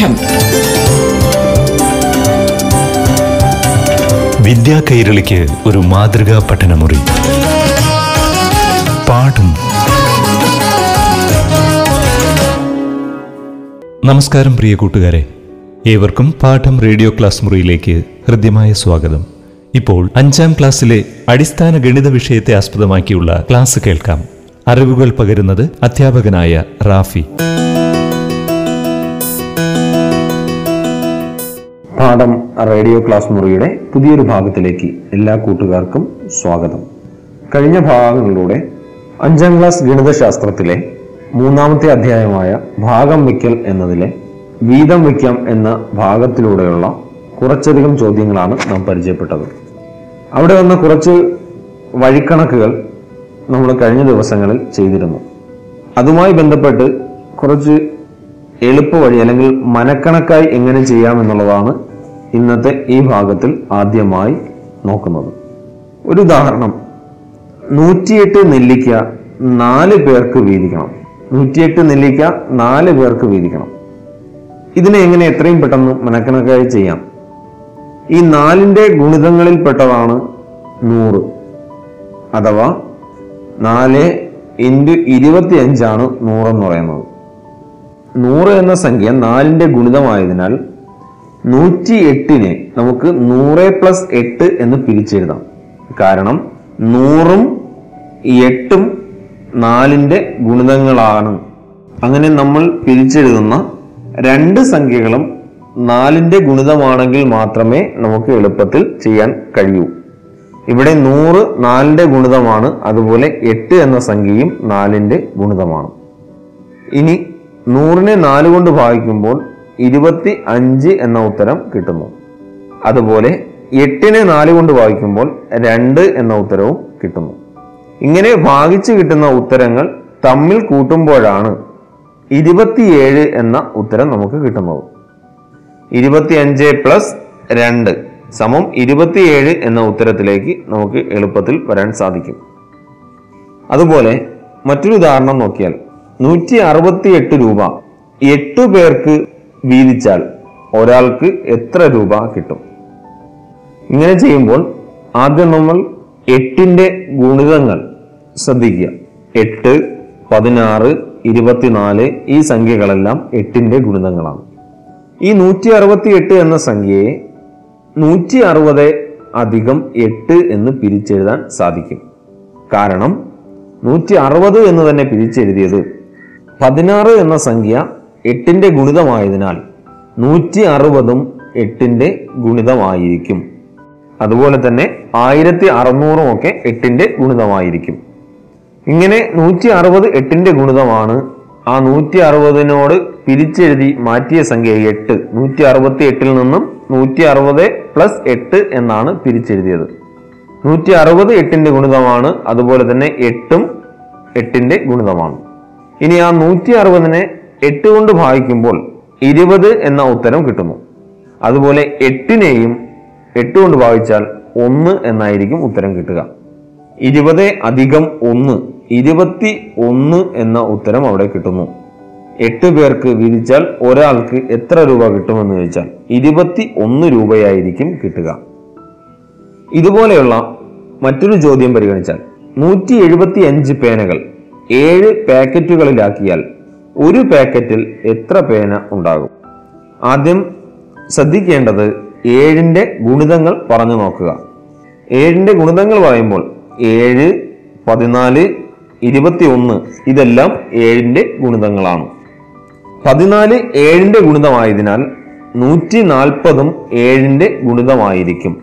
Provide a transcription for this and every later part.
പാഠം. വിദ്യാ കൈരളിക്ക് ഒരു മാതൃകാ പഠനമുറി പാഠം. നമസ്കാരം പ്രിയ കൂട്ടുകാരെ, ഏവർക്കും പാഠം റേഡിയോ ക്ലാസ് മുറിയിലേക്ക് ഹൃദ്യമായ സ്വാഗതം. ഇപ്പോൾ 5ാം ക്ലാസ്സിലെ അടിസ്ഥാന ഗണിത വിഷയത്തെ ആസ്പദമാക്കിയുള്ള ക്ലാസ് കേൾക്കാം. അറിവുകൾ പകരുന്നത് അധ്യാപകനായ റാഫി. പാഠം റേഡിയോ ക്ലാസ് മുറിയുടെ പുതിയൊരു ഭാഗത്തിലേക്ക് എല്ലാ കൂട്ടുകാർക്കും സ്വാഗതം. കഴിഞ്ഞ ഭാഗങ്ങളിലൂടെ 5ാം ക്ലാസ് ഗണിതശാസ്ത്രത്തിലെ മൂന്നാമത്തെ അധ്യായമായ ഭാഗം വയ്ക്കൽ എന്നതിലെ വീതം വയ്ക്കാം എന്ന ഭാഗത്തിലൂടെയുള്ള കുറച്ചധികം ചോദ്യങ്ങളാണ് നാം പരിചയപ്പെട്ടത്. അവിടെ വന്ന കുറച്ച് വഴിക്കണക്കുകൾ നമ്മൾ കഴിഞ്ഞ ദിവസങ്ങളിൽ ചെയ്തിരുന്നു. അതുമായി ബന്ധപ്പെട്ട് കുറച്ച് എളുപ്പവഴി അല്ലെങ്കിൽ മനക്കണക്കായി എങ്ങനെ ചെയ്യാമെന്നുള്ളതാണ് ഇന്നത്തെ ഈ ഭാഗത്തിൽ ആദ്യമായി നോക്കുന്നത്. ഒരു ഉദാഹരണം: 108 നെല്ലിക്ക 4 പേർക്ക് വീതിക്കണം. 108 നെല്ലിക്ക 4 പേർക്ക് വീതിക്കണം. ഇതിനെ എങ്ങനെ എത്രയും പെട്ടെന്ന് മനക്കണക്കായി ചെയ്യാം? ഈ 4ന്റെ ഗുണിതങ്ങളിൽ പെട്ടതാണ് 100, അഥവാ 4 × 25 100 പറയുന്നത്. 100 എന്ന സംഖ്യ 4ന്റെ ഗുണിതമായതിനാൽ 108നെ നമുക്ക് 100 + 8 എന്ന് പിരിച്ചെഴുതാം. കാരണം 100 ഉം 8 ഉം 4ന്റെ ഗുണിതങ്ങളാണ്. അങ്ങനെ നമ്മൾ പിരിച്ചെഴുതുന്ന 2 സംഖ്യകളും 4ന്റെ ഗുണിതമാണെങ്കിൽ മാത്രമേ നമുക്ക് എളുപ്പത്തിൽ ചെയ്യാൻ കഴിയൂ. ഇവിടെ 100 4ന്റെ ഗുണിതമാണ്, അതുപോലെ 8 എന്ന സംഖ്യയും 4ന്റെ ഗുണിതമാണ്. ഇനി 100നെ 4 കൊണ്ട് ഭാഗിക്കുമ്പോൾ 25 എന്ന ഉത്തരം കിട്ടുന്നു. അതുപോലെ 8നെ 4 കൊണ്ട് ഭാഗിക്കുമ്പോൾ 2 എന്ന ഉത്തരവും കിട്ടുന്നു. ഇങ്ങനെ ഭാഗിച്ചു കിട്ടുന്ന ഉത്തരങ്ങൾ തമ്മിൽ കൂട്ടുമ്പോഴാണ് 27 എന്ന ഉത്തരം നമുക്ക് കിട്ടുന്നത്. 25 + 2 = 27 എന്ന ഉത്തരത്തിലേക്ക് നമുക്ക് എളുപ്പത്തിൽ വരാൻ സാധിക്കും. അതുപോലെ മറ്റൊരു ഉദാഹരണം നോക്കിയാൽ 168 രൂപ 8 പേർക്ക് വീതിച്ചാൽ ഒരാൾക്ക് എത്ര രൂപ കിട്ടും? ഇങ്ങനെ ചെയ്യുമ്പോൾ ആദ്യം നമ്മൾ 8ന്റെ ഗുണിതങ്ങൾ ശ്രദ്ധിക്കുക. 8, 16, 24 ഈ സംഖ്യകളെല്ലാം 8ന്റെ ഗുണിതങ്ങളാണ്. ഈ 168 എന്ന സംഖ്യയെ 160 + 8 എന്ന് പിരിച്ചെഴുതാൻ സാധിക്കും. കാരണം 160 എന്ന് തന്നെ പിരിച്ചെഴുതിയത് 16 എന്ന സംഖ്യ 8ന്റെ ഗുണിതമായതിനാൽ 160 ഉം 8ന്റെ ഗുണിതമായിരിക്കും. അതുപോലെ തന്നെ 1600 ഒക്കെ 8ന്റെ ഗുണിതമായിരിക്കും. ഇങ്ങനെ 160 8ന്റെ ഗുണിതമാണ്. ആ 160നോട് പിരിച്ചെഴുതി മാറ്റിയ സംഖ്യ 8. 168ൽ നിന്നും 160 + 8 എന്നാണ് പിരിച്ചെഴുതിയത്. 160 8ന്റെ ഗുണിതമാണ്, അതുപോലെ തന്നെ 8 ഉം 8ന്റെ ഗുണിതമാണ്. ഇനി ആ 160നെ 8 കൊണ്ട് ഭാഗിക്കുമ്പോൾ 20 എന്ന ഉത്തരം കിട്ടുന്നു. അതുപോലെ 8നെയും 8 കൊണ്ട് ഭാഗിച്ചാൽ 1 എന്നായിരിക്കും ഉത്തരം കിട്ടുക. 20 + 1 = 21 എന്ന ഉത്തരം അവിടെ കിട്ടുന്നു. 8 പേർക്ക് വീതിച്ചാൽ ഒരാൾക്ക് എത്ര രൂപ കിട്ടുമെന്ന് ചോദിച്ചാൽ 21 രൂപയായിരിക്കും കിട്ടുക. ഇതുപോലെയുള്ള മറ്റൊരു ചോദ്യം പരിഗണിച്ചാൽ 175 പേനകൾ 7 പാക്കറ്റുകളിലാക്കിയാൽ ഒരു പാക്കറ്റിൽ എത്ര പേന ഉണ്ടാകും? ആദ്യം ശ്രദ്ധിക്കേണ്ടത് 7ന്റെ ഗുണിതങ്ങൾ പറഞ്ഞു നോക്കുക. 7ന്റെ ഗുണിതങ്ങൾ പറയുമ്പോൾ 7, 14, 21 ഇതെല്ലാം 7ന്റെ ഗുണിതങ്ങളാണ്. 14 7ന്റെ ഗുണിതമായതിനാൽ 140 ഉം 7ന്റെ ഗുണിതമായിരിക്കും.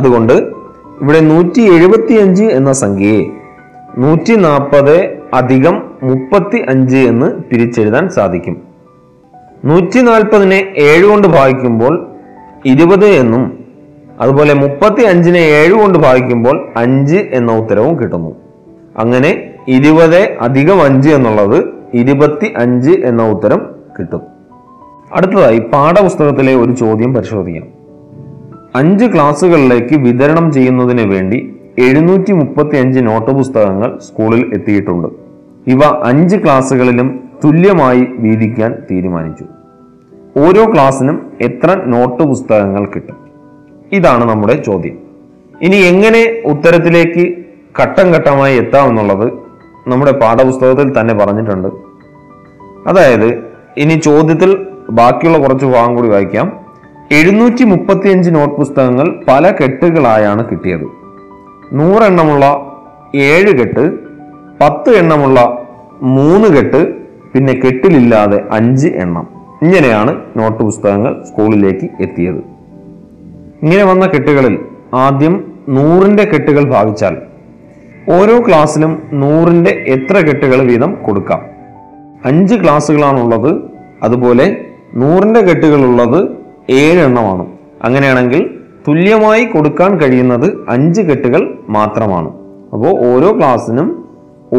അതുകൊണ്ട് ഇവിടെ 175 എന്ന സംഖ്യയെ 140 + 35 എന്ന് പിരിച്ചെഴുതാൻ സാധിക്കും. 140നെ 7 കൊണ്ട് ഭാഗിക്കുമ്പോൾ 20 എന്നും അതുപോലെ 35നെ 7 കൊണ്ട് ഭാഗിക്കുമ്പോൾ 5 എന്ന ഉത്തരവും കിട്ടുന്നു. അങ്ങനെ 20 + 5 എന്നുള്ളത് 25 എന്ന ഉത്തരം കിട്ടും. അടുത്തതായി പാഠപുസ്തകത്തിലെ ഒരു ചോദ്യം പരിശോധിക്കാം. 5 ക്ലാസ്സുകളിലേക്ക് വിതരണം ചെയ്യുന്നതിന് വേണ്ടി 735 നോട്ട് പുസ്തകങ്ങൾ സ്കൂളിൽ എത്തിയിട്ടുണ്ട്. ഇവ 5 ക്ലാസ്സുകളിലും തുല്യമായി വീതിക്കാൻ തീരുമാനിച്ചു. ഓരോ ക്ലാസ്സിനും എത്ര നോട്ട് പുസ്തകങ്ങൾ കിട്ടും? ഇതാണ് നമ്മുടെ ചോദ്യം. ഇനി എങ്ങനെ ഉത്തരത്തിലേക്ക് ഘട്ടം ഘട്ടമായി എത്താമെന്നുള്ളത് നമ്മുടെ പാഠപുസ്തകത്തിൽ തന്നെ പറഞ്ഞിട്ടുണ്ട്. അതായത് ഇനി ചോദ്യത്തിൽ ബാക്കിയുള്ള കുറച്ച് ഭാഗം കൂടി വായിക്കാം. 735 നോട്ട് പുസ്തകങ്ങൾ പല കെട്ടുകളായാണ് കിട്ടിയത്. 100 എണ്ണമുള്ള 7 കെട്ട്, 10 എണ്ണമുള്ള 3 കെട്ട്, പിന്നെ കെട്ടിലില്ലാതെ 5 എണ്ണം. ഇങ്ങനെയാണ് നോട്ട് പുസ്തകങ്ങൾ സ്കൂളിലേക്ക് എത്തിയത്. ഇങ്ങനെ വന്ന കെട്ടുകളിൽ ആദ്യം 100ന്റെ കെട്ടുകൾ ഭാഗിച്ചാൽ ഓരോ ക്ലാസ്സിലും 100ന്റെ എത്ര കെട്ടുകൾ വീതം കൊടുക്കാം? 5 ക്ലാസ്സുകളാണുള്ളത്. അതുപോലെ 100ന്റെ കെട്ടുകളുള്ളത് 7 എണ്ണമാണ്. അങ്ങനെയാണെങ്കിൽ തുല്യമായി കൊടുക്കാൻ കഴിയുന്നത് 5 കെട്ടുകൾ മാത്രമാണ്. അപ്പോൾ ഓരോ ക്ലാസ്സിനും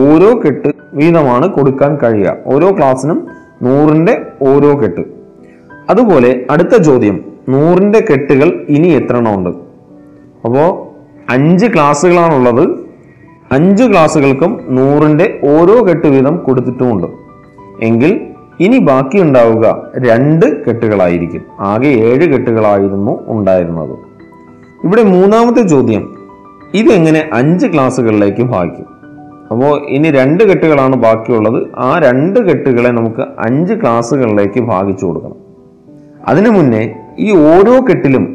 ഓരോ കെട്ട് വീതമാണ് കൊടുക്കാൻ കഴിയുക. ഓരോ ക്ലാസ്സിനും 100ന്റെ ഓരോ കെട്ട്. അതുപോലെ അടുത്ത ചോദ്യം, 100ന്റെ കെട്ടുകൾ ഇനി എത്ര എണ്ണമുണ്ട്? അപ്പോൾ 5 ക്ലാസ്സുകളാണുള്ളത്. 5 ക്ലാസ്സുകൾക്കും 100ന്റെ ഓരോ കെട്ട് വീതം കൊടുത്തിട്ടുമുണ്ട്. എങ്കിൽ ഇനി ബാക്കി ഉണ്ടാവുക 2 കെട്ടുകളായിരിക്കും. ആകെ 7 കെട്ടുകളായിരുന്നു ഉണ്ടായിരുന്നത്. ഇവിടെ മൂന്നാമത്തെ ചോദ്യം, ഇതെങ്ങനെ 5 ക്ലാസ്സുകളിലേക്ക് ഭാഗിക്കും? അപ്പോൾ ഇനി 2 കെട്ടുകളാണ് ബാക്കിയുള്ളത്. ആ 2 കെട്ടുകളെ നമുക്ക് 5 ക്ലാസ്സുകളിലേക്ക് ഭാഗിച്ചു കൊടുക്കണം. അതിനു മുന്നേ ഈ ഓരോ കെട്ടിലും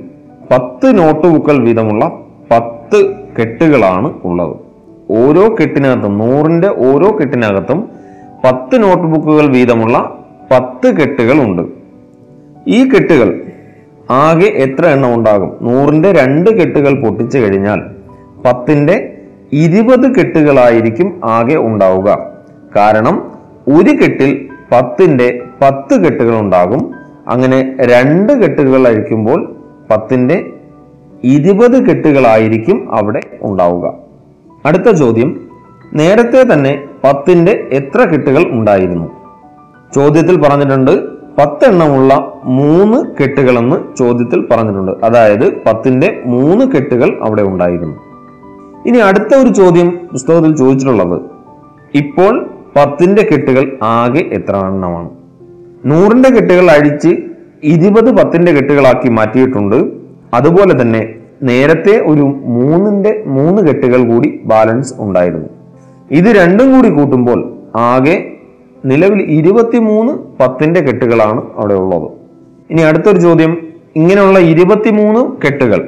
10 നോട്ട് ബുക്കുകൾ വീതമുള്ള 10 കെട്ടുകളാണ് ഉള്ളത്. ഓരോ കെട്ടിനകത്തും 100ന്റെ ഓരോ കെട്ടിനകത്തും 10 നോട്ട് ബുക്കുകൾ വീതമുള്ള 10 കെട്ടുകൾ ഉണ്ട്. ഈ കെട്ടുകൾ ആകെ എത്ര എണ്ണം ഉണ്ടാകും? 100ന്റെ 2 കെട്ടുകൾ പൊട്ടിച്ചു കഴിഞ്ഞാൽ 10ന്റെ 20 കെട്ടുകളായിരിക്കും ആകെ ഉണ്ടാവുക. കാരണം ഒരു കെട്ടിൽ 10ന്റെ 10 കെട്ടുകൾ ഉണ്ടാകും. അങ്ങനെ 2 കെട്ടുകൾ അഴിക്കുമ്പോൾ 10ന്റെ 20 കെട്ടുകളായിരിക്കും അവിടെ ഉണ്ടാവുക. അടുത്ത ചോദ്യം, നേരത്തെ തന്നെ 10ന്റെ എത്ര കെട്ടുകൾ ഉണ്ടായിരുന്നു? ചോദ്യത്തിൽ പറഞ്ഞിട്ടുണ്ട് 10 എണ്ണമുള്ള 3 കെട്ടുകളെന്ന് ചോദ്യത്തിൽ പറഞ്ഞിട്ടുണ്ട്. അതായത് 10ന്റെ 3 കെട്ടുകൾ അവിടെ ഉണ്ടായിരുന്നു. ഇനി അടുത്ത ഒരു ചോദ്യം പുസ്തകത്തിൽ ചോദിച്ചിട്ടുള്ളത്, ഇപ്പോൾ 10ന്റെ കെട്ടുകൾ ആകെ എത്ര എണ്ണമാണ്? 100ന്റെ കെട്ടുകൾ അഴിച്ച് 20 10ന്റെ കെട്ടുകളാക്കി മാറ്റിയിട്ടുണ്ട്. അതുപോലെ തന്നെ നേരത്തെ ഒരു 3ന്റെ 3 കെട്ടുകൾ കൂടി ബാലൻസ് ഉണ്ടായിരുന്നു. ഇത് രണ്ടും കൂടി കൂട്ടുമ്പോൾ ആകെ നിലവിൽ 23 10ന്റെ കെട്ടുകളാണ് അവിടെ ഉള്ളത്. ഇനി അടുത്തൊരു ചോദ്യം, ഇങ്ങനെയുള്ള 23 കെട്ടുകൾ,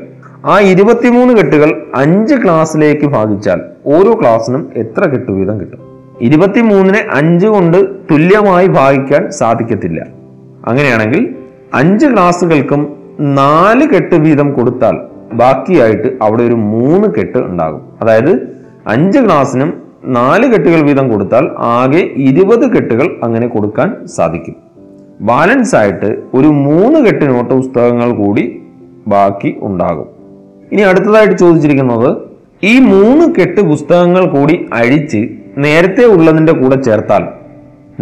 ആ 23 കെട്ടുകൾ 5 ക്ലാസ്സിലേക്ക് ഭാഗിച്ചാൽ ഓരോ ക്ലാസ്സിനും എത്ര കെട്ട് വീതം കിട്ടും? 23നെ 5 കൊണ്ട് തുല്യമായി ഭാഗിക്കാൻ സാധിക്കത്തില്ല. അങ്ങനെയാണെങ്കിൽ 5 ക്ലാസ്സുകൾക്കും 4 കെട്ട് വീതം കൊടുത്താൽ ബാക്കിയായിട്ട് അവിടെ ഒരു 3 കെട്ട് ഉണ്ടാകും. അതായത് 5 ക്ലാസ്സിനും 4 കെട്ടുകൾ വീതം കൊടുത്താൽ ആകെ 20 കെട്ടുകൾ അങ്ങനെ കൊടുക്കാൻ സാധിക്കും. ബാലൻസ് ആയിട്ട് ഒരു 3 കെട്ട് നോട്ട് പുസ്തകങ്ങൾ കൂടി ബാക്കി ഉണ്ടാകും. ഇനി അടുത്തതായിട്ട് ചോദിച്ചിരിക്കുന്നത്, ഈ 3 കെട്ട് പുസ്തകങ്ങൾ കൂടി അഴിച്ച് നേരത്തെ ഉള്ളതിൻ്റെ കൂടെ ചേർത്താൽ,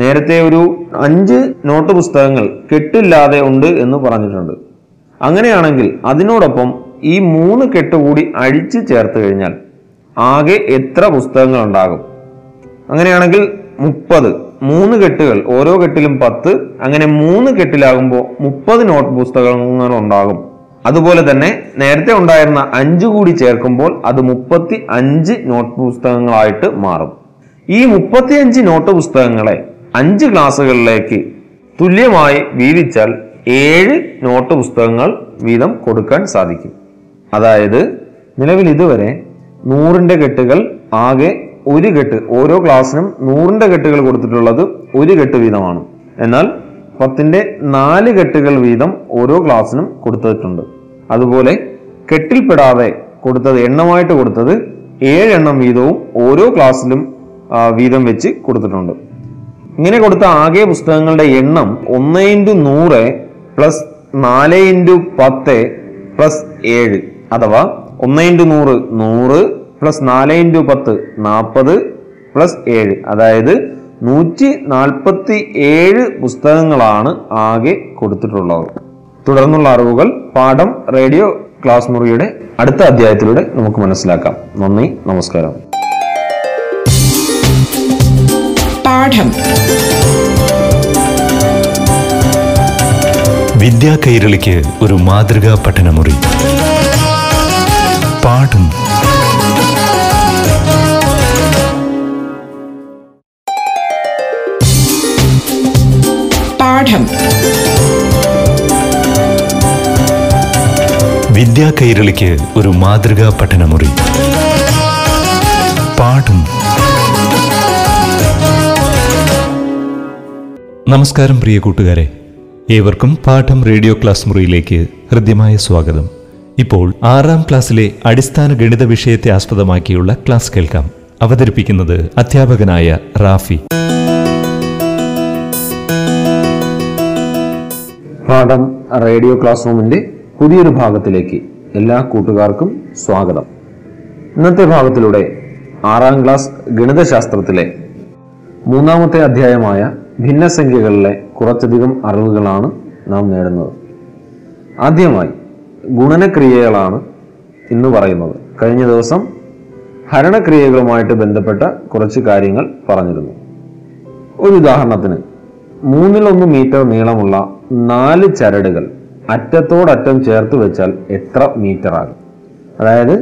നേരത്തെ ഒരു 5 നോട്ട് പുസ്തകങ്ങൾ കെട്ടില്ലാതെ ഉണ്ട് എന്ന് പറഞ്ഞിട്ടുണ്ട്. അങ്ങനെയാണെങ്കിൽ അതിനോടൊപ്പം ഈ 3 കെട്ട് കൂടി അഴിച്ച് ചേർത്ത് കഴിഞ്ഞാൽ ആകെ എത്ര പുസ്തകങ്ങൾ ഉണ്ടാകും? അങ്ങനെയാണെങ്കിൽ 30. 3 കെട്ടുകൾ, ഓരോ കെട്ടിലും 10, അങ്ങനെ 3 കെട്ടിലാകുമ്പോൾ 30 നോട്ട് പുസ്തകങ്ങൾ ഉണ്ടാകും. അതുപോലെ തന്നെ നേരത്തെ ഉണ്ടായിരുന്ന 5 കൂടി ചേർക്കുമ്പോൾ അത് 35 നോട്ട് പുസ്തകങ്ങളായിട്ട് മാറും. ഈ 35 നോട്ട് പുസ്തകങ്ങളെ 5 ക്ലാസ്സുകളിലേക്ക് തുല്യമായി വീതിച്ചാൽ 7 നോട്ട് പുസ്തകങ്ങൾ വീതം കൊടുക്കാൻ സാധിക്കും. അതായത് നിലവിൽ ഇതുവരെ 100ന്റെ കെട്ടുകൾ ആകെ 1 കെട്ട്, ഓരോ ക്ലാസ്സിനും 100ന്റെ കെട്ടുകൾ കൊടുത്തിട്ടുള്ളത് 1 കെട്ട് വീതമാണ്. എന്നാൽ 10ന്റെ 4 കെട്ടുകൾ വീതം ഓരോ ക്ലാസ്സിനും കൊടുത്തിട്ടുണ്ട്. അതുപോലെ കെട്ടിൽപ്പെടാതെ കൊടുത്തത്, എണ്ണമായിട്ട് കൊടുത്തത് 7 എണ്ണം വീതവും ഓരോ ക്ലാസ്സിലും വീതം വെച്ച് കൊടുത്തിട്ടുണ്ട്. ഇങ്ങനെ കൊടുത്ത ആകെ പുസ്തകങ്ങളുടെ എണ്ണം 1 × 100 പ്ലസ് 4 × 10 പ്ലസ് 7, അഥവാ 1 × 100 100 പ്ലസ് 4 × 10 40 പ്ലസ് 7, അതായത് 147 പുസ്തകങ്ങളാണ് ആകെ കൊടുത്തിട്ടുള്ളത്. തുടർന്നുള്ള അറിവുകൾ പാഠം റേഡിയോ ക്ലാസ് മുറിയുടെ അടുത്ത അധ്യായത്തിലൂടെ നമുക്ക് മനസ്സിലാക്കാം. നന്ദി, നമസ്കാരം. പാഠം വിദ്യാ കൈരളിക്ക് ഒരു മാതൃകാ പഠനമുറി. പാഠം പാഠം വിദ്യാ കൈരളിക്ക് ഒരു മാതൃകാ പഠനമുറി. പാഠം. നമസ്കാരം പ്രിയ കൂട്ടുകാരെ, ഏവർക്കും പാഠം റേഡിയോ ക്ലാസ് മുറിയിലേക്ക് ഹൃദ്യമായ സ്വാഗതം. ഇപ്പോൾ 6ാം ക്ലാസ്സിലെ അടിസ്ഥാന ഗണിത വിഷയത്തെ ആസ്പദമാക്കിയുള്ള ക്ലാസ് കേൾക്കാം. അവതരിപ്പിക്കുന്നത് അധ്യാപകനായ റാഫി. പാഠം റേഡിയോ ക്ലാസ് റൂമിന്റെ പുതിയൊരു ഭാഗത്തിലേക്ക് എല്ലാ കൂട്ടുകാർക്കും സ്വാഗതം. ഇന്നത്തെ ഭാഗത്തിലൂടെ 6ാം ക്ലാസ് ഗണിതശാസ്ത്രത്തിലെ 3ാമത്തെ അധ്യായമായ ഭിന്നസംഖ്യകളിലെ കുറച്ചധികം അറിവുകളാണ് നാം നേടുന്നത്. ആദ്യമായി ഗുണനക്രിയകളാണ് ഇന്ന് പറയുന്നത്. കഴിഞ്ഞ ദിവസം ഹരണക്രിയകളുമായിട്ട് ബന്ധപ്പെട്ട കുറച്ച് കാര്യങ്ങൾ പറഞ്ഞിരുന്നു. ഒരു ഉദാഹരണത്തിന് 3 മീറ്റർ നീളമുള്ള 4 ചരടുകൾ അറ്റത്തോടറ്റം ചേർത്ത് വെച്ചാൽ എത്ര മീറ്റർ ആകും? അതായത്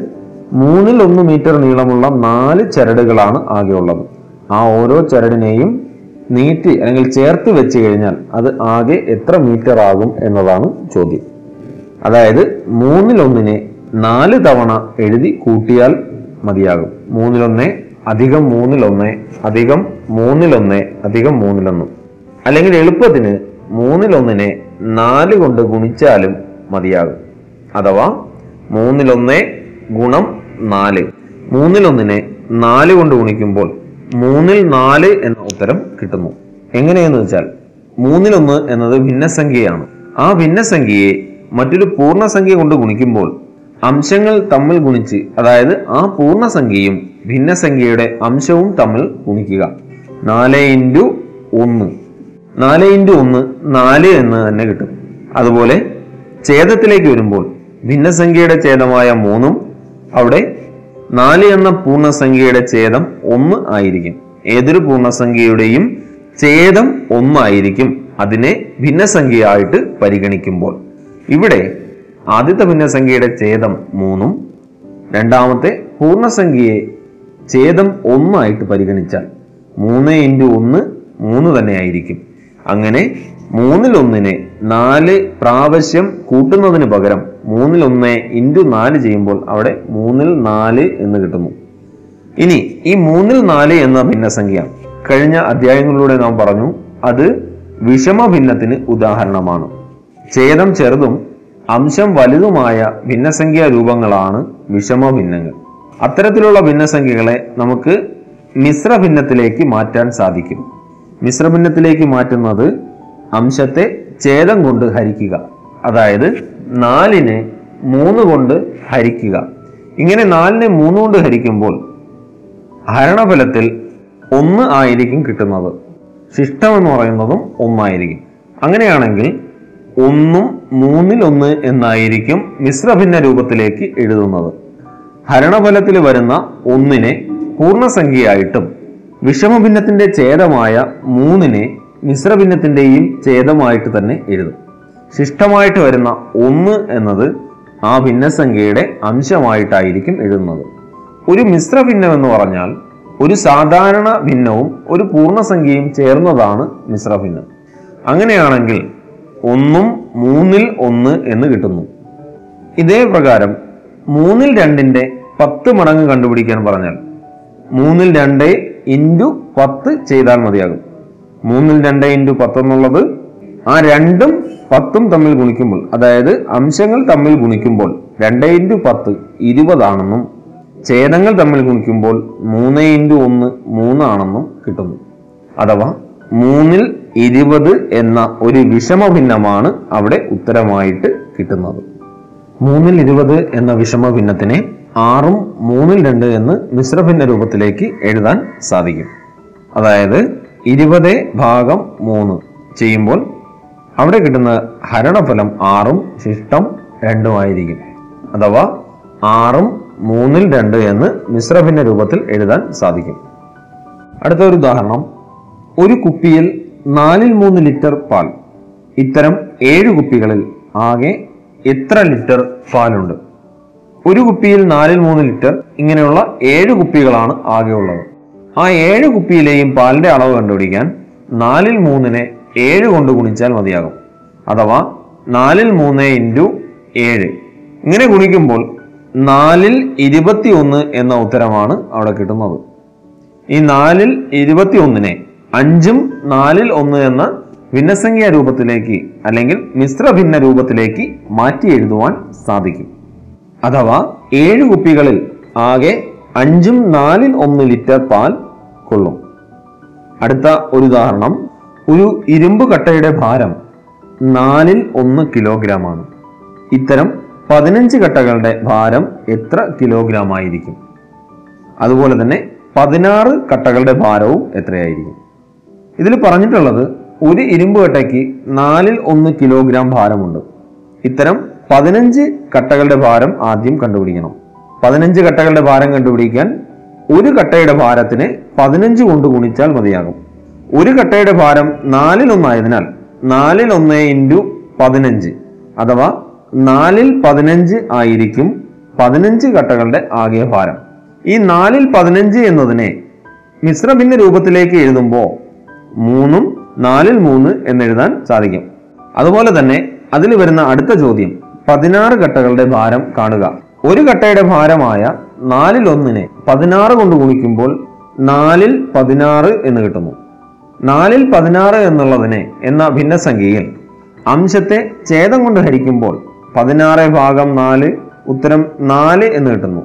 3 മീറ്റർ നീളമുള്ള 4 ചരടുകളാണ് ആകെ ഉള്ളത്. ആ ഓരോ ചരടിനെയും നീട്ടി അല്ലെങ്കിൽ ചേർത്ത് വെച്ച് കഴിഞ്ഞാൽ അത് ആകെ എത്ര മീറ്റർ ആകും എന്നതാണ് ചോദ്യം. അതായത് 3 4 തവണ എഴുതി കൂട്ടിയാൽ മതിയാകും. 3 അധികം 3 അധികം 3 അധികം 3. അല്ലെങ്കിൽ എളുപ്പത്തിന് 3 4 കൊണ്ട് ഗുണിച്ചാലും മതിയാകും. അഥവാ 3 ഗുണം 4. 3 4 കൊണ്ട് ഗുണിക്കുമ്പോൾ 3 എന്ന ഉത്തരം കിട്ടുന്നു. എങ്ങനെയെന്ന് വെച്ചാൽ 3 എന്നത് ഭിന്നസംഖ്യയാണ്. ആ ഭിന്നസംഖ്യയെ മറ്റൊരു പൂർണ്ണസംഖ്യ കൊണ്ട് ഗുണിക്കുമ്പോൾ അംശങ്ങൾ തമ്മിൽ ഗുണിച്ച്, അതായത് ആ പൂർണ്ണസംഖ്യയും ഭിന്നസംഖ്യയുടെ അംശവും തമ്മിൽ ഗുണിക്കുക. 4 × 1 4 × 1 4 എന്ന് തന്നെ കിട്ടും. അതുപോലെ ഛേദത്തിലേക്ക് വരുമ്പോൾ ഭിന്നസംഖ്യയുടെ ഛേദമായ 3 അവിടെ 4 എന്ന പൂർണ്ണസംഖ്യയുടെ ഛേദം 1 ആയിരിക്കും. ഏതൊരു പൂർണ്ണസംഖ്യയുടെയും ഛേദം 1 ആയിരിക്കും അതിനെ ഭിന്നസംഖ്യയായിട്ട് പരിഗണിക്കുമ്പോൾ. ഇവിടെ ആദ്യത്തെ ഭിന്നസംഖ്യയുടെ ഛേദം 3, രണ്ടാമത്തെ പൂർണ്ണസംഖ്യയെ ഛേദം 1 ആയിട്ട് പരിഗണിച്ചാൽ 3 × 1 3 തന്നെ ആയിരിക്കും. അങ്ങനെ 3 4 പ്രാവശ്യം കൂട്ടുന്നതിന് പകരം 3 × 4 ചെയ്യുമ്പോൾ അവിടെ 3 4 എന്ന് കിട്ടുന്നു. ഇനി ഈ 3 4 എന്ന ഭിന്നസംഖ്യ കഴിഞ്ഞ അധ്യായങ്ങളിലൂടെ നാം പറഞ്ഞു, അത് വിഷമ ഭിന്നത്തിന് ഉദാഹരണമാണ്. ഛേദം ചെറുതും അംശം വലുതുമായ ഭിന്നസംഖ്യാ രൂപങ്ങളാണ് വിഷമ ഭിന്നങ്ങൾ. അത്തരത്തിലുള്ള ഭിന്നസംഖ്യകളെ നമുക്ക് മിശ്ര ഭിന്നത്തിലേക്ക് മാറ്റാൻ സാധിക്കും. മിശ്രഭിന്നത്തിലേക്ക് മാറ്റുന്നത് അംശത്തെ ഛേദം കൊണ്ട് ഹരിക്കുക, അതായത് 4 നെ 3 കൊണ്ട് ഹരിക്കുക. ഇങ്ങനെ 4 നെ 3 കൊണ്ട് ഹരിക്കുമ്പോൾ ഹരണഫലത്തിൽ 1 ആയിരിക്കും കിട്ടുന്നത്. ശിഷ്ടം എന്ന് പറയുന്നതും 1 ആയിരിക്കും. അങ്ങനെയാണെങ്കിൽ 1 നും 3 എന്നായിരിക്കും മിശ്രഭിന്ന രൂപത്തിലേക്ക് എഴുതുന്നത്. ഹരണഫലത്തിൽ വരുന്ന 1 നെ പൂർണ്ണസംഖ്യയായിട്ടും വിഷമഭിന്നത്തിന്റെ ഛേദമായ 3 നെ മിശ്രഭിന്നത്തിന്റെയും ഛേദമായിട്ട് തന്നെ എഴുതും. ശിഷ്ടമായിട്ട് വരുന്ന 1 എന്നത് ആ ഭിന്നസംഖ്യയുടെ അംശമായിട്ടായിരിക്കും എഴുതുന്നത്. ഒരു മിശ്രഭിന്നം എന്ന് പറഞ്ഞാൽ ഒരു സാധാരണ ഭിന്നവും ഒരു പൂർണ്ണസംഖ്യയും ചേർന്നതാണ് മിശ്രഭിന്നം. അങ്ങനെയാണെങ്കിൽ 1 നും 3 എന്ന് കിട്ടുന്നു. ഇതേ പ്രകാരം 3 ൽ 2ന്റെ 10 മടങ്ങ് കണ്ടുപിടിക്കാൻ പറഞ്ഞാൽ 3 ൽ 2 × 10 ചെയ്താൽ മതിയാകും. 3 ൽ 2 × 10 എന്നുള്ളത് ആ 2 ഉം 10 തമ്മിൽ ഗുണിക്കുമ്പോൾ, അതായത് അംശങ്ങൾ തമ്മിൽ ഗുണിക്കുമ്പോൾ 2 × 10 20 ആണെന്നും ഛേദങ്ങൾ തമ്മിൽ ഗുണിക്കുമ്പോൾ 3 × 1 3 ആണെന്നും കിട്ടുന്നു. അഥവാ 3 ൽ 20 എന്ന ഒരു വിഷമ ഭിന്നമാണ് അവിടെ ഉത്തരമായിട്ട് കിട്ടുന്നത്. 3 ൽ 20 എന്ന വിഷമ ഭിന്നത്തിനെ 6 ഉം 3 ൽ 2 എന്ന് മിശ്രഭിന്ന രൂപത്തിലേക്ക് എഴുതാൻ സാധിക്കും. അതായത് 20 ഭാഗം 3 ചെയ്യുമ്പോൾ അവിടെ കിട്ടുന്ന ഹരണഫലം 6 ഉം ശിഷ്ടം 2 ആയിരിക്കും. അഥവാ 6 ഉം 3 ൽ 2 എന്ന് മിശ്രഭിന്ന രൂപത്തിൽ എഴുതാൻ സാധിക്കും. അടുത്ത ഒരു ഉദാഹരണം, ഒരു കുപ്പിയിൽ 4/3 ലിറ്റർ പാൽ ഇത്തരം 7 കുപ്പികളിൽ ആകെ എത്ര ലിറ്റർ പാലുണ്ട്? ഒരു കുപ്പിയിൽ 4/3 ലിറ്റർ. ഇങ്ങനെയുള്ള 7 കുപ്പികളാണ് ആകെ ഉള്ളത്. ആ 7 കുപ്പിയിലെയും പാലിന്റെ അളവ് കണ്ടുപിടിക്കാൻ 4/3-നെ 7 കൊണ്ട് ഗുണിച്ചാൽ മതിയാകും. അഥവാ 4×3 × 7. ഇങ്ങനെ ഗുണിക്കുമ്പോൾ 4/21 എന്ന ഉത്തരമാണ് അവിടെ കിട്ടുന്നത്. ഈ 4/21-നെ 5-ഉം 4/1 എന്ന ഭിന്നസംഖ്യ രൂപത്തിലേക്ക് അല്ലെങ്കിൽ മിശ്ര ഭിന്ന രൂപത്തിലേക്ക് മാറ്റി എഴുതുവാൻ സാധിക്കും. അഥവാ 7 കുപ്പികളിൽ ആകെ 5 4/1 ലിറ്റർ പാൽ കൊള്ളും. അടുത്ത ഒരു ഉദാഹരണം. ഒരു ഇരുമ്പ് കട്ടയുടെ ഭാരം 4/1 കിലോഗ്രാമാണ്. ഇത്തരം 15 കട്ടകളുടെ ഭാരം എത്ര കിലോഗ്രാമായിരിക്കും? അതുപോലെ തന്നെ 16 കട്ടകളുടെ ഭാരവും എത്രയായിരിക്കും? ഇതിൽ പറഞ്ഞിട്ടുള്ളത് ഒരു ഇരുമ്പ് കട്ടയ്ക്ക് 4/1 കിലോഗ്രാം ഭാരമുണ്ട്. ഇത്തരം 15 കട്ടകളുടെ ഭാരം ആദ്യം കണ്ടുപിടിക്കണം. 15 കട്ടകളുടെ ഭാരം കണ്ടുപിടിക്കാൻ ഒരു കട്ടയുടെ ഭാരത്തിന് 15 കൊണ്ട് ഗുണിച്ചാൽ മതിയാകും. ഒരു കട്ടയുടെ ഭാരം 4/1 ആയതിനാൽ 4×1 × 15 അഥവാ 4×15 ആയിരിക്കും 15 കട്ടകളുടെ ആകെ ഭാരം. ഈ 4×15 എന്നതിനെ മിശ്രഭിന്ന രൂപത്തിലേക്ക് എഴുതുമ്പോൾ 3-ഉം 4×3 എന്നെഴുതാൻ സാധിക്കും. അതുപോലെ തന്നെ അതിൽ വരുന്ന അടുത്ത ചോദ്യം 16 കട്ടകളുടെ ഭാരം കാണുക. ഒരു കട്ടയുടെ ഭാരമായ 4×1-നെ 16 കൊണ്ട് ഗുണിക്കുമ്പോൾ 4×16 എന്ന് കിട്ടുന്നു. 4×16 എന്നുള്ളതിനെ എന്ന ഭിന്നസംഖ്യയിൽ അംശത്തെ ഛേദം കൊണ്ട് ഹരിക്കുമ്പോൾ 16/4 ഉത്തരം 4 എന്ന് കിട്ടുന്നു.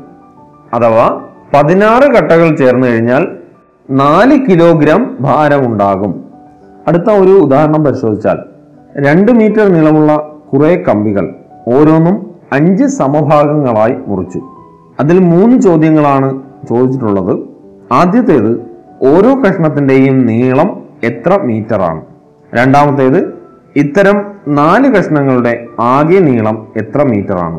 അഥവാ 16 കട്ടകൾ ചേർന്ന് കഴിഞ്ഞാൽ 4 കിലോഗ്രാം ഭാരമുണ്ടാകും. അടുത്ത ഒരു ഉദാഹരണം പരിശോധിച്ചാൽ 2 മീറ്റർ നീളമുള്ള കുറേ കമ്പികൾ ഓരോന്നും 5 സമഭാഗങ്ങളായി മുറിച്ചു. അതിൽ 3 ചോദ്യങ്ങളാണ് ചോദിച്ചിട്ടുള്ളത്. ആദ്യത്തേത് ഓരോ കഷ്ണത്തിൻ്റെയും നീളം എത്ര മീറ്ററാണ്? രണ്ടാമത്തേത് ഇത്തരം 4 കഷ്ണങ്ങളുടെ ആകെ നീളം എത്ര മീറ്ററാണ്?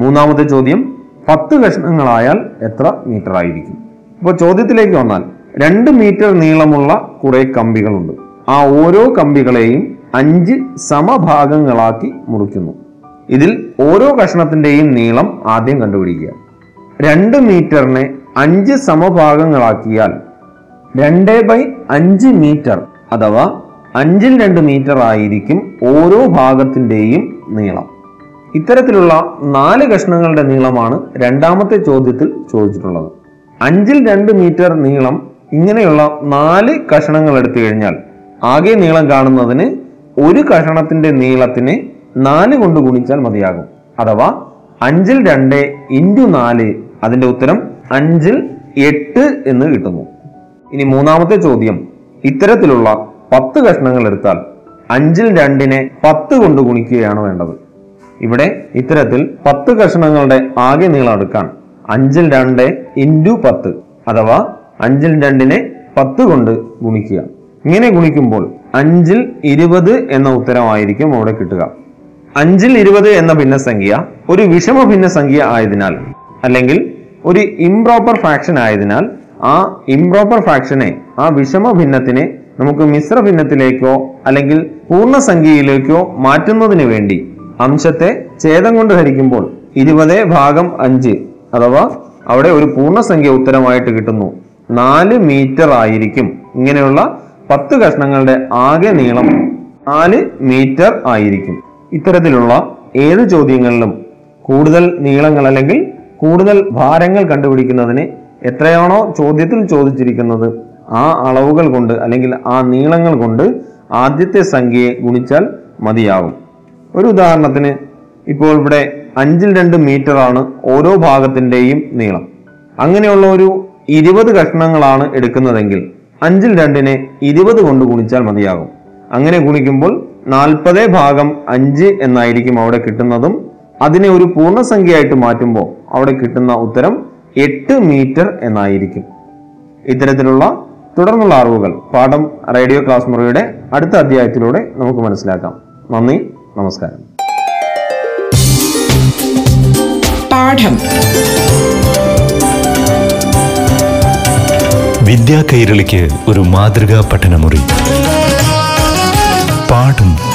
മൂന്നാമത്തെ ചോദ്യം 10 കഷ്ണങ്ങളായാൽ എത്ര മീറ്റർ ആയിരിക്കും? ഇപ്പോൾ ചോദ്യത്തിലേക്ക് വന്നാൽ 2 മീറ്റർ നീളമുള്ള കുറേ കമ്പികളുണ്ട്. ആ ഓരോ കമ്പികളെയും 5 സമഭാഗങ്ങളാക്കി മുറിക്കുന്നു. ഇതിൽ ഓരോ കഷ്ണത്തിൻ്റെയും നീളം ആദ്യം കണ്ടുപിടിക്കുക. 2 മീറ്ററിനെ 5 സമഭാഗങ്ങളാക്കിയാൽ 2/5 മീറ്റർ അഥവാ 5/2 മീറ്റർ ആയിരിക്കും ഓരോ ഭാഗത്തിൻ്റെയും നീളം. ഇത്തരത്തിലുള്ള 4 കഷ്ണങ്ങളുടെ നീളമാണ് രണ്ടാമത്തെ ചോദ്യത്തിൽ ചോദിച്ചിട്ടുള്ളത്. 5/2 മീറ്റർ നീളം ഇങ്ങനെയുള്ള 4 കഷ്ണങ്ങൾ എടുത്തു കഴിഞ്ഞാൽ ആകെ നീളം കാണുന്നതിന് ഒരു കഷണത്തിൻ്റെ നീളത്തിന് 4 കൊണ്ട് ഗുണിച്ചാൽ മതിയാകും. അഥവാ 5/2 × 4 അതിൻ്റെ ഉത്തരം 5/8 എന്ന് കിട്ടുന്നു. ഇനി മൂന്നാമത്തെ ചോദ്യം ഇത്തരത്തിലുള്ള 10 കഷ്ണങ്ങൾ എടുത്താൽ 5/2-നെ 10 കൊണ്ട് ഗുണിക്കുകയാണ് വേണ്ടത്. ഇവിടെ ഇത്തരത്തിൽ 10 കഷ്ണങ്ങളുടെ ആകെ നീളം എടുക്കാൻ 5/2 × 10 അഥവാ 5/2-നെ 10 കൊണ്ട് ഗുണിക്കുക. ഇങ്ങനെ ഗുണിക്കുമ്പോൾ 5/20 എന്ന ഉത്തരമായിരിക്കും അവിടെ കിട്ടുക. 5/20 എന്ന ഭിന്നസംഖ്യ ഒരു വിഷമ ഭിന്നസംഖ്യ ആയതിനാൽ അല്ലെങ്കിൽ ഒരു ഇംപ്രോപ്പർ ഫ്രാക്ഷൻ ആയതിനാൽ ആ ഇംപ്രോപ്പർ ഫ്രാക്ഷനെ ആ വിഷമ ഭിന്നത്തിനെ നമുക്ക് മിശ്ര ഭിന്നത്തിലേക്കോ അല്ലെങ്കിൽ പൂർണ്ണസംഖ്യയിലേക്കോ മാറ്റുന്നതിന് വേണ്ടി അംശത്തെ ഛേദം കൊണ്ട് ഹരിക്കുമ്പോൾ 20/5 അഥവാ അവിടെ ഒരു പൂർണ്ണസംഖ്യ ഉത്തരമായിട്ട് കിട്ടുന്നു. 4 മീറ്റർ ആയിരിക്കും ഇങ്ങനെയുള്ള 10 കഷ്ണങ്ങളുടെ ആകെ നീളം 4 മീറ്റർ ആയിരിക്കും. ഇത്തരത്തിലുള്ള ഏത് ചോദ്യങ്ങളിലും കൂടുതൽ നീളങ്ങൾ അല്ലെങ്കിൽ കൂടുതൽ ഭാരങ്ങൾ കണ്ടുപിടിക്കുന്നതിന് എത്രയാണോ ചോദ്യത്തിൽ ചോദിച്ചിരിക്കുന്നത് ആ അളവുകൾ കൊണ്ട് അല്ലെങ്കിൽ ആ നീളങ്ങൾ കൊണ്ട് ആദ്യത്തെ സംഖ്യയെ ഗുണിച്ചാൽ മതിയാകും. ഒരു ഉദാഹരണത്തിന് ഇപ്പോൾ ഇവിടെ 5/2 മീറ്ററാണ് ഓരോ ഭാഗത്തിൻ്റെയും നീളം. അങ്ങനെയുള്ള ഒരു 20 കഷ്ണങ്ങളാണ് എടുക്കുന്നതെങ്കിൽ 5/2-നെ 20 കൊണ്ട് ഗുണിച്ചാൽ മതിയാകും. അങ്ങനെ ഗുണിക്കുമ്പോൾ 40/5 എന്നായിരിക്കും അവിടെ കിട്ടുന്നതും അതിനെ ഒരു പൂർണ്ണസംഖ്യയായിട്ട് മാറ്റുമ്പോൾ അവിടെ കിട്ടുന്ന ഉത്തരം 8 മീറ്റർ എന്നായിരിക്കും. ഇത്തരത്തിലുള്ള തുടർന്നുള്ള അറിവുകൾ പാഠം റേഡിയോ ക്ലാസ് മുറിയുടെ അടുത്ത അധ്യായത്തിലൂടെ നമുക്ക് മനസ്സിലാക്കാം. നന്ദി, നമസ്കാരം. പാഠം വിദ്യാ കൈരളിക്ക് ഒരു മാതൃകാ പഠനമുറി. പാഠം